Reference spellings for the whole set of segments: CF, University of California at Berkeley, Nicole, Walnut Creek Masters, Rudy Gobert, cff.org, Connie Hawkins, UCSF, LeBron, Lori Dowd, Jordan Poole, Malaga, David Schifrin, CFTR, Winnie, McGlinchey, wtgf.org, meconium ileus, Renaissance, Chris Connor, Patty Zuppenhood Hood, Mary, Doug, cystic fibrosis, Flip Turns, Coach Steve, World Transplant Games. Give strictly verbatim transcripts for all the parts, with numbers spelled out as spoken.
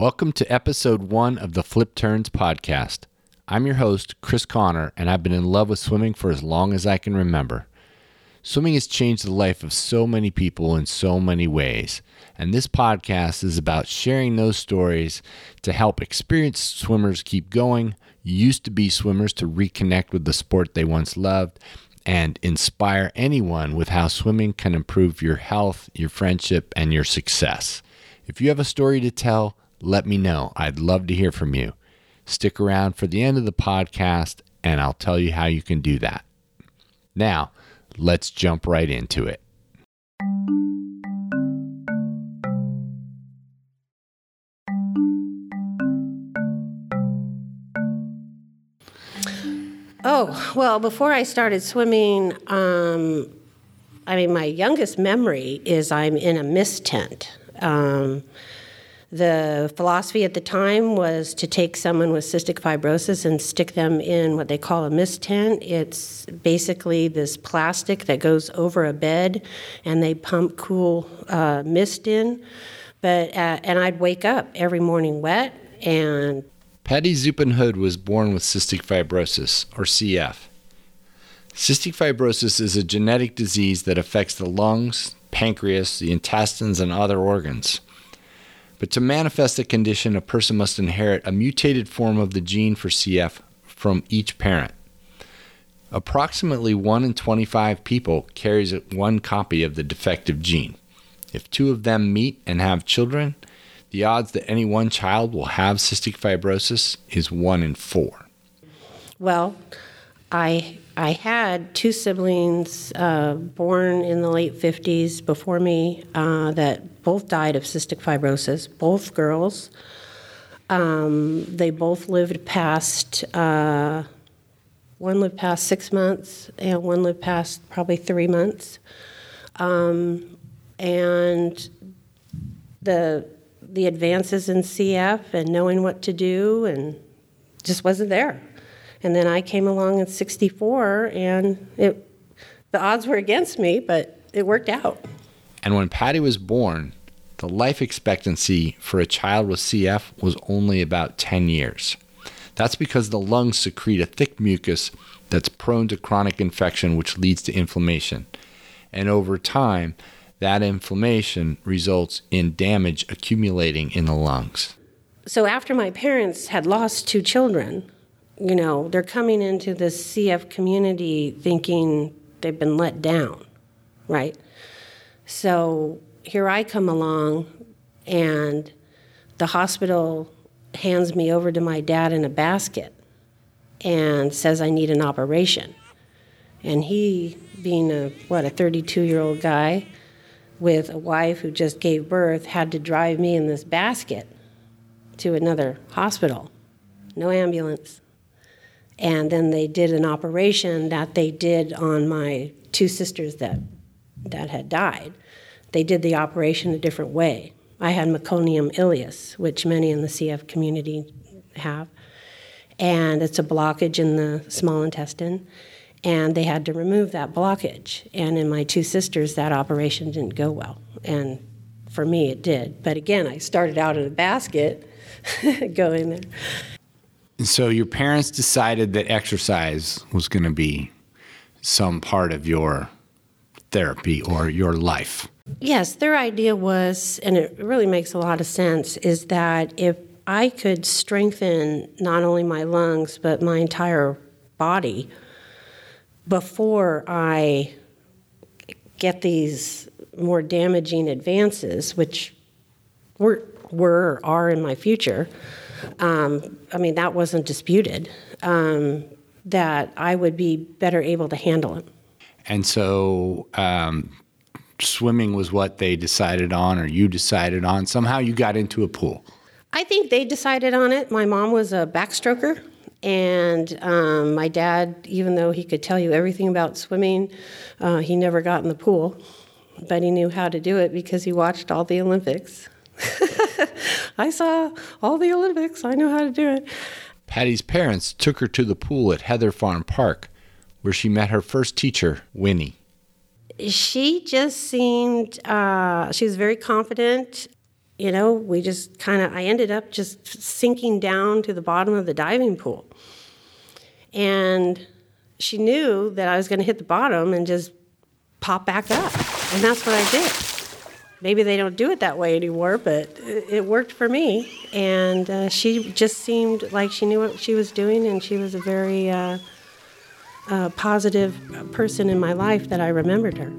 Welcome to episode one of the Flip Turns podcast. I'm your host, Chris Connor, and I've been in love with swimming for as long as I can remember. Swimming has changed the life of so many people in so many ways, and this podcast is about sharing those stories to help experienced swimmers keep going, used to be swimmers to reconnect with the sport they once loved, and inspire anyone with how swimming can improve your health, your friendship, and your success. If you have a story to tell, let me know. I'd love to hear from you. Stick around for the end of the podcast, and I'll tell you how you can do that. Now, let's jump right into it. Oh, well, before I started swimming, um, I mean, my youngest memory is I'm in a mist tent. Um, the philosophy at the time was to take someone with cystic fibrosis and stick them in what they call a mist tent. It's basically this plastic that goes over a bed, and they pump cool uh, mist in. But uh, and I'd wake up every morning wet. And Patty Zuppenhood Hood was born with cystic fibrosis, or C F. Cystic fibrosis is a genetic disease that affects the lungs, pancreas, the intestines, and other organs. But to manifest the condition, a person must inherit a mutated form of the gene for C F from each parent. Approximately one in twenty-five people carries one copy of the defective gene. If two of them meet and have children, the odds that any one child will have cystic fibrosis is one in four. Well, I I had two siblings uh, born in the late fifties before me uh, that both died of cystic fibrosis, both girls. Um, they both lived past, uh, one lived past six months, and one lived past probably three months. Um, and the the advances in C F and knowing what to do and just wasn't there. And then I came along in sixty-four, and it, the odds were against me, but it worked out. And when Patty was born, the life expectancy for a child with C F was only about ten years. That's because the lungs secrete a thick mucus that's prone to chronic infection, which leads to inflammation. And over time, that inflammation results in damage accumulating in the lungs. So after my parents had lost two children, you know, they're coming into this C F community thinking they've been let down, right? So here I come along, and the hospital hands me over to my dad in a basket and says I need an operation. And he, being a, what, a thirty-two-year-old guy with a wife who just gave birth, had to drive me in this basket to another hospital. No ambulance. And then they did an operation that they did on my two sisters that that had died. They did the operation a different way. I had meconium ileus, which many in the C F community have. And it's a blockage in the small intestine. And they had to remove that blockage. And in my two sisters, that operation didn't go well. And for me, it did. But again, I started out in a basket going there. So your parents decided that exercise was going to be some part of your therapy or your life. Yes, their idea was, and it really makes a lot of sense, is that if I could strengthen not only my lungs but my entire body before I get these more damaging advances, which were, were or are in my future, Um, I mean, that wasn't disputed, um, that I would be better able to handle it. And so um, swimming was what they decided on, or you decided on. Somehow you got into a pool. I think they decided on it. My mom was a backstroker, and um, my dad, even though he could tell you everything about swimming, uh, he never got in the pool. But he knew how to do it because he watched all the Olympics. I saw all the Olympics. I know how to do it. Patty's parents took her to the pool at Heather Farm Park, where she met her first teacher, Winnie. She just seemed, uh, she was very confident. you know, we just kind of, I ended up just sinking down to the bottom of the diving pool. And she knew that I was going to hit the bottom and just pop back up. And that's what I did. Maybe they don't do it that way anymore, but it worked for me. And uh, she just seemed like she knew what she was doing, and she was a very uh, uh, positive person in my life that I remembered her.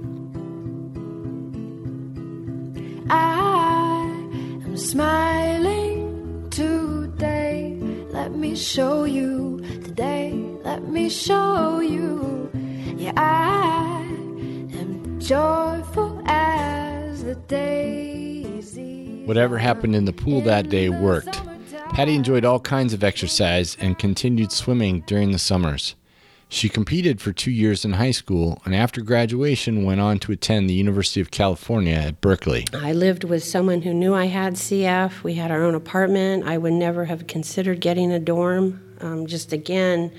I am smiling today. Let me show you today. Let me show you. Yeah, I am joyful as the daisy. Whatever happened in the pool that day worked. Patty enjoyed all kinds of exercise and continued swimming during the summers. She competed for two years in high school, and after graduation went on to attend the University of California at Berkeley. I lived with someone who knew I had C F. We had our own apartment. I would never have considered getting a dorm. Um, just again,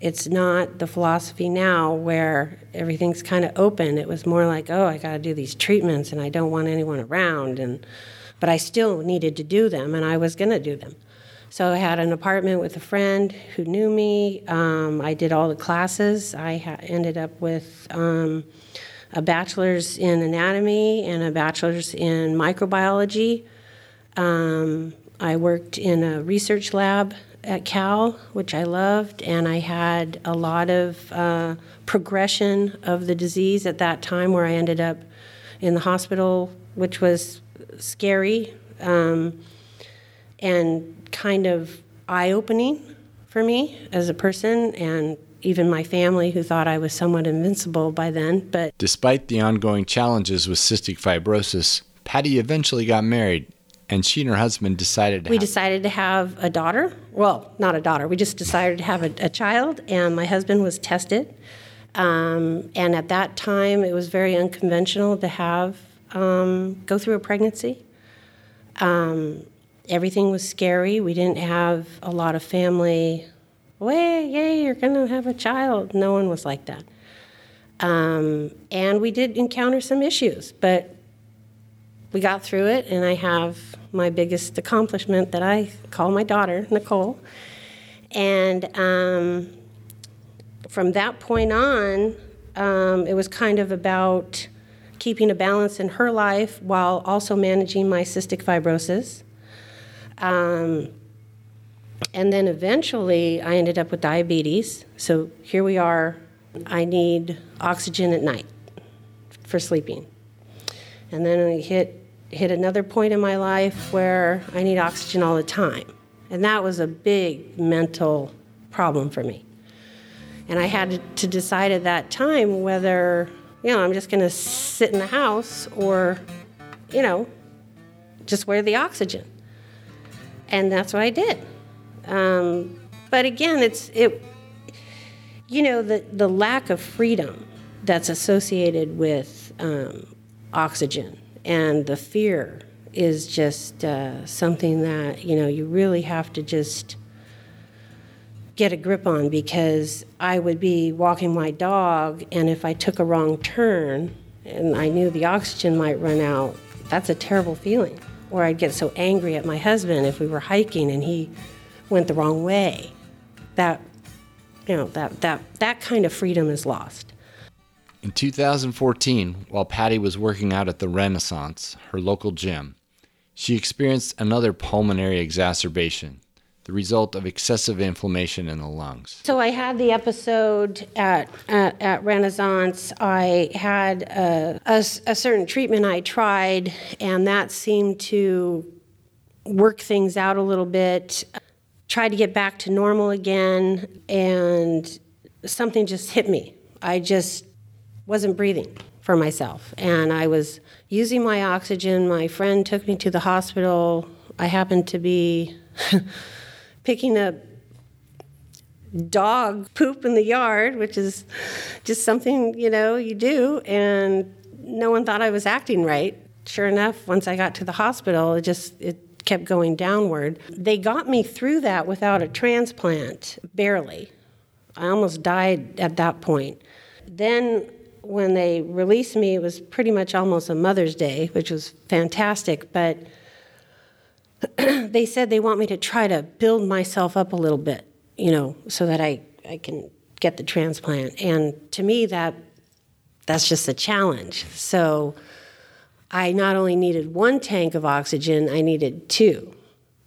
it's not the philosophy now where everything's kind of open. It was more like, oh, I got to do these treatments and I don't want anyone around. And but I still needed to do them, and I was going to do them. So I had an apartment with a friend who knew me. Um, I did all the classes. I ha- ended up with um, a bachelor's in anatomy and a bachelor's in microbiology. Um, I worked in a research lab at Cal, which I loved, and I had a lot of uh, progression of the disease at that time, where I ended up in the hospital, which was scary um, and kind of eye-opening for me as a person, and even my family, who thought I was somewhat invincible by then. But despite the ongoing challenges with cystic fibrosis, Patty eventually got married. And she and her husband decided to We have... decided to have a daughter. Well, not a daughter. We just decided to have a, a child, and my husband was tested. Um, and at that time, it was very unconventional to have um, go through a pregnancy. Um, everything was scary. We didn't have a lot of family, well, yay, you're going to have a child. No one was like that. Um, and we did encounter some issues, but we got through it, and I have my biggest accomplishment that I call my daughter, Nicole. And um, from that point on, um, it was kind of about keeping a balance in her life while also managing my cystic fibrosis. Um, and then eventually I ended up with diabetes. So here we are. I need oxygen at night for sleeping. And then I hit hit another point in my life where I need oxygen all the time. And that was a big mental problem for me. And I had to decide at that time whether, you know, I'm just going to sit in the house or, you know, just wear the oxygen. And that's what I did. Um, but again, it's, it, you know, the, the lack of freedom that's associated with um, oxygen, and the fear is just uh, something that, you know, you really have to just get a grip on, because I would be walking my dog, and if I took a wrong turn and I knew the oxygen might run out, that's a terrible feeling. Or I'd get so angry at my husband if we were hiking and he went the wrong way. That, you know, that that that kind of freedom is lost. In two thousand fourteen, while Patty was working out at the Renaissance, her local gym, she experienced another pulmonary exacerbation, the result of excessive inflammation in the lungs. So I had the episode at at, at Renaissance. I had a, a, a certain treatment I tried, and that seemed to work things out a little bit. Tried to get back to normal again, and something just hit me. I just wasn't breathing for myself, and I was using my oxygen. My friend took me to the hospital. I happened to be picking up dog poop in the yard, which is just something, you know, you do, and no one thought I was acting right. Sure enough, once I got to the hospital, it just it kept going downward. They got me through that without a transplant, barely. I almost died at that point. Then when they released me, it was pretty much almost a Mother's Day, which was fantastic. But they said they want me to try to build myself up a little bit, you know, so that I, I can get the transplant. And to me, that that's just a challenge. So I not only needed one tank of oxygen, I needed two.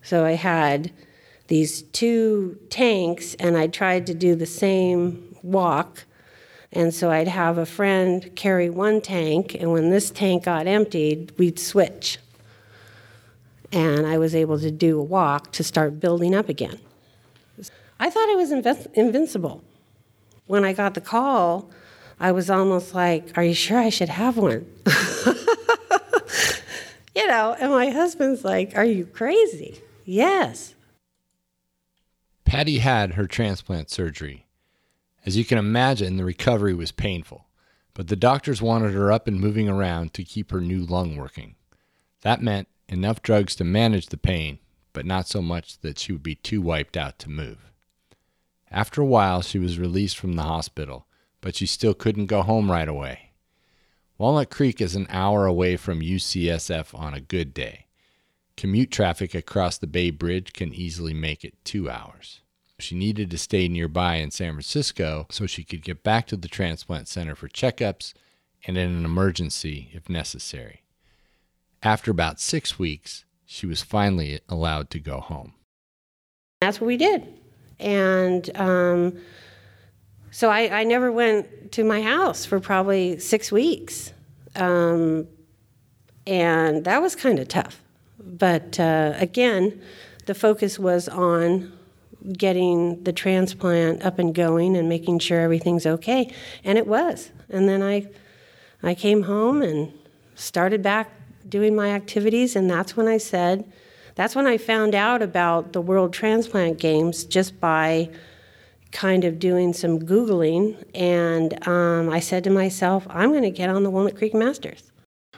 So I had these two tanks, and I tried to do the same walk. And so I'd have a friend carry one tank, and when this tank got emptied, we'd switch. And I was able to do a walk to start building up again. I thought I was inv- invincible. When I got the call, I was almost like, are you sure I should have one? You know, and my husband's like, are you crazy? Yes. Patty had her transplant surgery. As you can imagine, the recovery was painful, but the doctors wanted her up and moving around to keep her new lung working. That meant enough drugs to manage the pain, but not so much that she would be too wiped out to move. After a while, she was released from the hospital, but she still couldn't go home right away. Walnut Creek is an hour away from U C S F on a good day. Commute traffic across the Bay Bridge can easily make it two hours. She needed to stay nearby in San Francisco so she could get back to the transplant center for checkups and in an emergency if necessary. After about six weeks, she was finally allowed to go home. That's what we did. And um, so I, I never went to my house for probably six weeks. Um, and that was kind of tough. But uh, again, the focus was on getting the transplant up and going and making sure everything's okay. And it was. And then I I came home and started back doing my activities, and that's when I said, that's when I found out about the World Transplant Games just by kind of doing some Googling. And um, I said to myself, I'm going to get on the Walnut Creek Masters.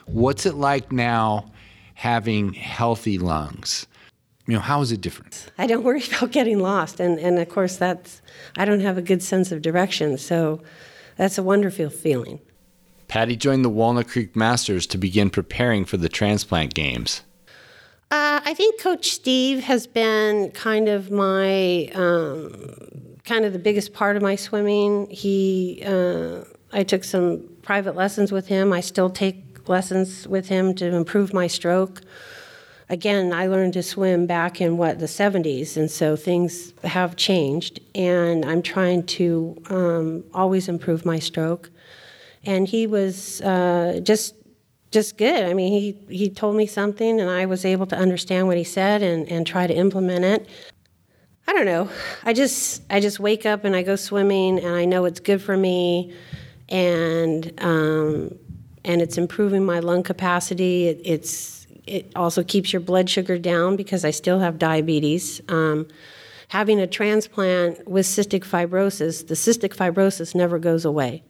What's it like now having healthy lungs? You know, how is it different? I don't worry about getting lost. And, and of course, that's, I don't have a good sense of direction. So that's a wonderful feeling. Patty joined the Walnut Creek Masters to begin preparing for the transplant games. Uh, I think Coach Steve has been kind of my, um, kind of the biggest part of my swimming. He, uh, I took some private lessons with him. I still take lessons with him to improve my stroke. Again, I learned to swim back in, what, the seventies, and so things have changed, and I'm trying to um, always improve my stroke. And he was uh, just just good. I mean, he, he told me something, and I was able to understand what he said and, and try to implement it. I don't know. I just I just wake up, and I go swimming, and I know it's good for me, and, um, and it's improving my lung capacity. It, it's... It also keeps your blood sugar down because I still have diabetes. Um, having a transplant with cystic fibrosis, the cystic fibrosis never goes away.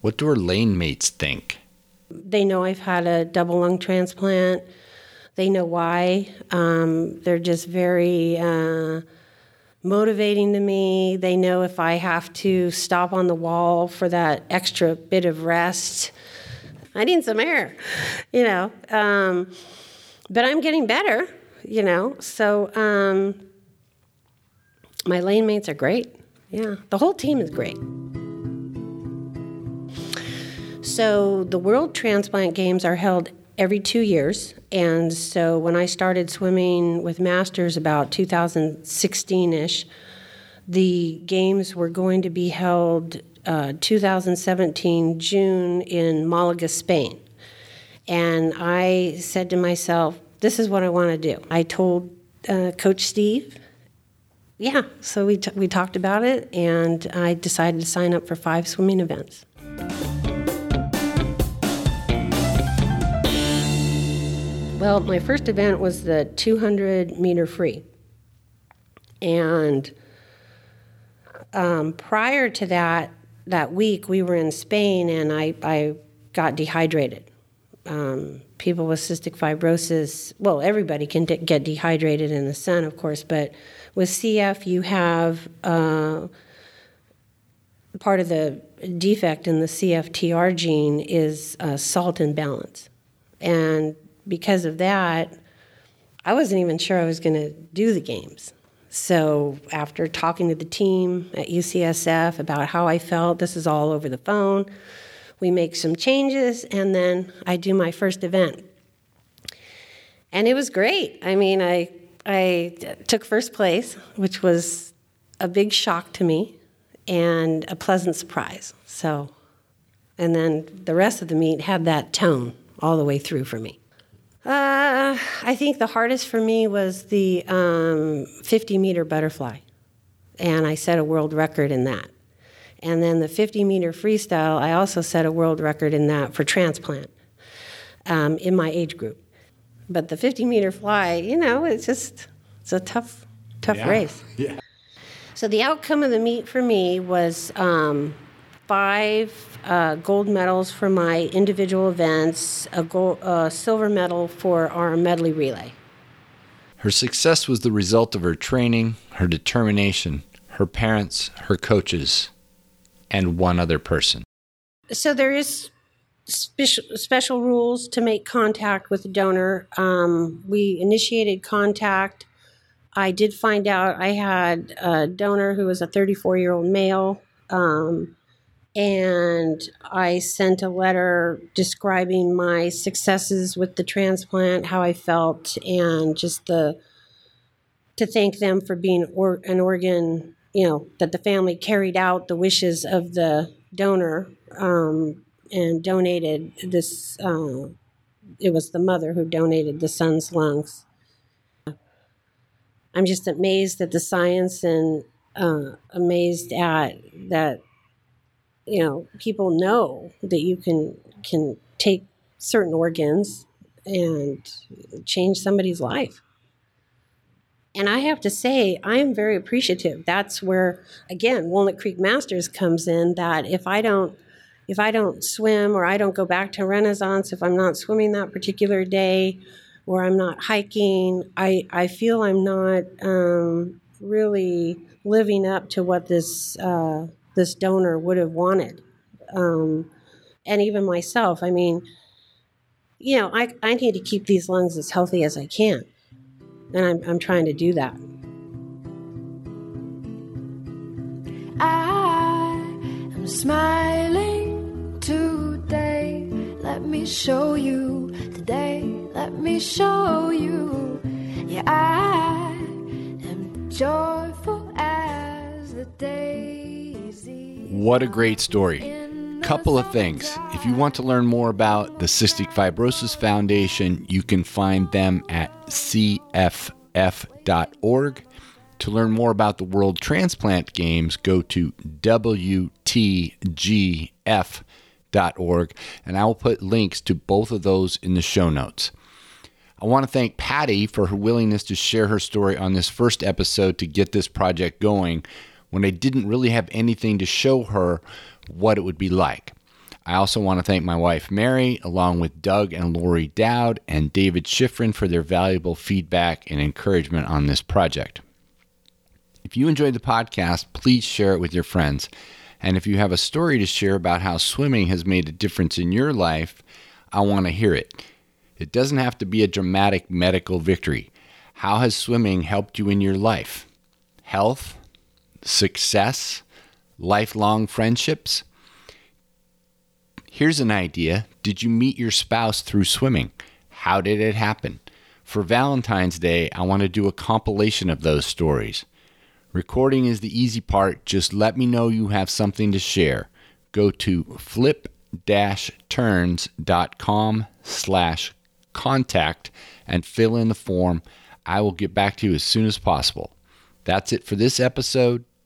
What do her lane mates think? They know I've had a double lung transplant. They know why. Um, they're just very uh, motivating to me. They know if I have to stop on the wall for that extra bit of rest, I need some air, you know, um, but I'm getting better, you know, so um, my lane mates are great. Yeah, the whole team is great. So the World Transplant Games are held every two years, and so when I started swimming with Masters about two thousand sixteen-ish, the games were going to be held Uh, two thousand seventeen, June, in Malaga, Spain. And I said to myself, this is what I want to do. I told uh, Coach Steve, yeah, so we, t- we talked about it, and I decided to sign up for five swimming events. Well, my first event was the two hundred meter free. And um, prior to that, That week we were in Spain, and I, I got dehydrated. Um, people with cystic fibrosis, well, everybody can de- get dehydrated in the sun, of course, but with C F you have uh, part of the defect in the C F T R gene is uh, salt imbalance. And because of that, I wasn't even sure I was going to do the games. So after talking to the team at U C S F about how I felt, this is all over the phone, we make some changes, and then I do my first event. And it was great. I mean, I I took first place, which was a big shock to me and a pleasant surprise. So, and then the rest of the meet had that tone all the way through for me. Uh, I think the hardest for me was the um, fifty-meter butterfly, and I set a world record in that. And then the fifty-meter freestyle, I also set a world record in that for transplant um, in my age group. But the fifty-meter fly, you know, it's just, it's a tough, tough yeah. race. Yeah. So the outcome of the meet for me was um, five Uh, gold medals for my individual events, a gold, uh, silver medal for our medley relay. Her success was the result of her training, her determination, her parents, her coaches, and one other person. So there is special, special rules to make contact with a donor. Um, we initiated contact. I did find out I had a donor who was a thirty-four-year-old male, um, and I sent a letter describing my successes with the transplant, how I felt, and just the to thank them for being or, an organ, you know, that the family carried out the wishes of the donor um, and donated this. Uh, it was the mother who donated the son's lungs. I'm just amazed at the science and uh, amazed at that. You know, people know that you can can take certain organs and change somebody's life. And I have to say, I am very appreciative. That's where, again, Walnut Creek Masters comes in, that if I don't if I don't swim or I don't go back to Renaissance, if I'm not swimming that particular day or I'm not hiking, I, I feel I'm not um, really living up to what this... Uh, this donor would have wanted. Um, and even myself, I mean, you know, I, I need to keep these lungs as healthy as I can. And I'm, I'm trying to do that. I am smiling today. Let me show you today. Let me show you. Yeah, I am joyful as the day. What a great story. Couple of things. If you want to learn more about the Cystic Fibrosis Foundation, you can find them at C F F dot org. To learn more about the World Transplant Games, go to W T G F dot org, and I will put links to both of those in the show notes. I want to thank Patty for her willingness to share her story on this first episode to get this project going, when I didn't really have anything to show her what it would be like. I also want to thank my wife, Mary, along with Doug and Lori Dowd and David Schifrin for their valuable feedback and encouragement on this project. If you enjoyed the podcast, please share it with your friends. And if you have a story to share about how swimming has made a difference in your life, I want to hear it. It doesn't have to be a dramatic medical victory. How has swimming helped you in your life? Health? Success, lifelong friendships. Here's an idea. Did you meet your spouse through swimming? How did it happen? For Valentine's Day, I want to do a compilation of those stories. Recording is the easy part. Just let me know you have something to share. Go to flip turns dot com slash contact and fill in the form. I will get back to you as soon as possible. That's it for this episode.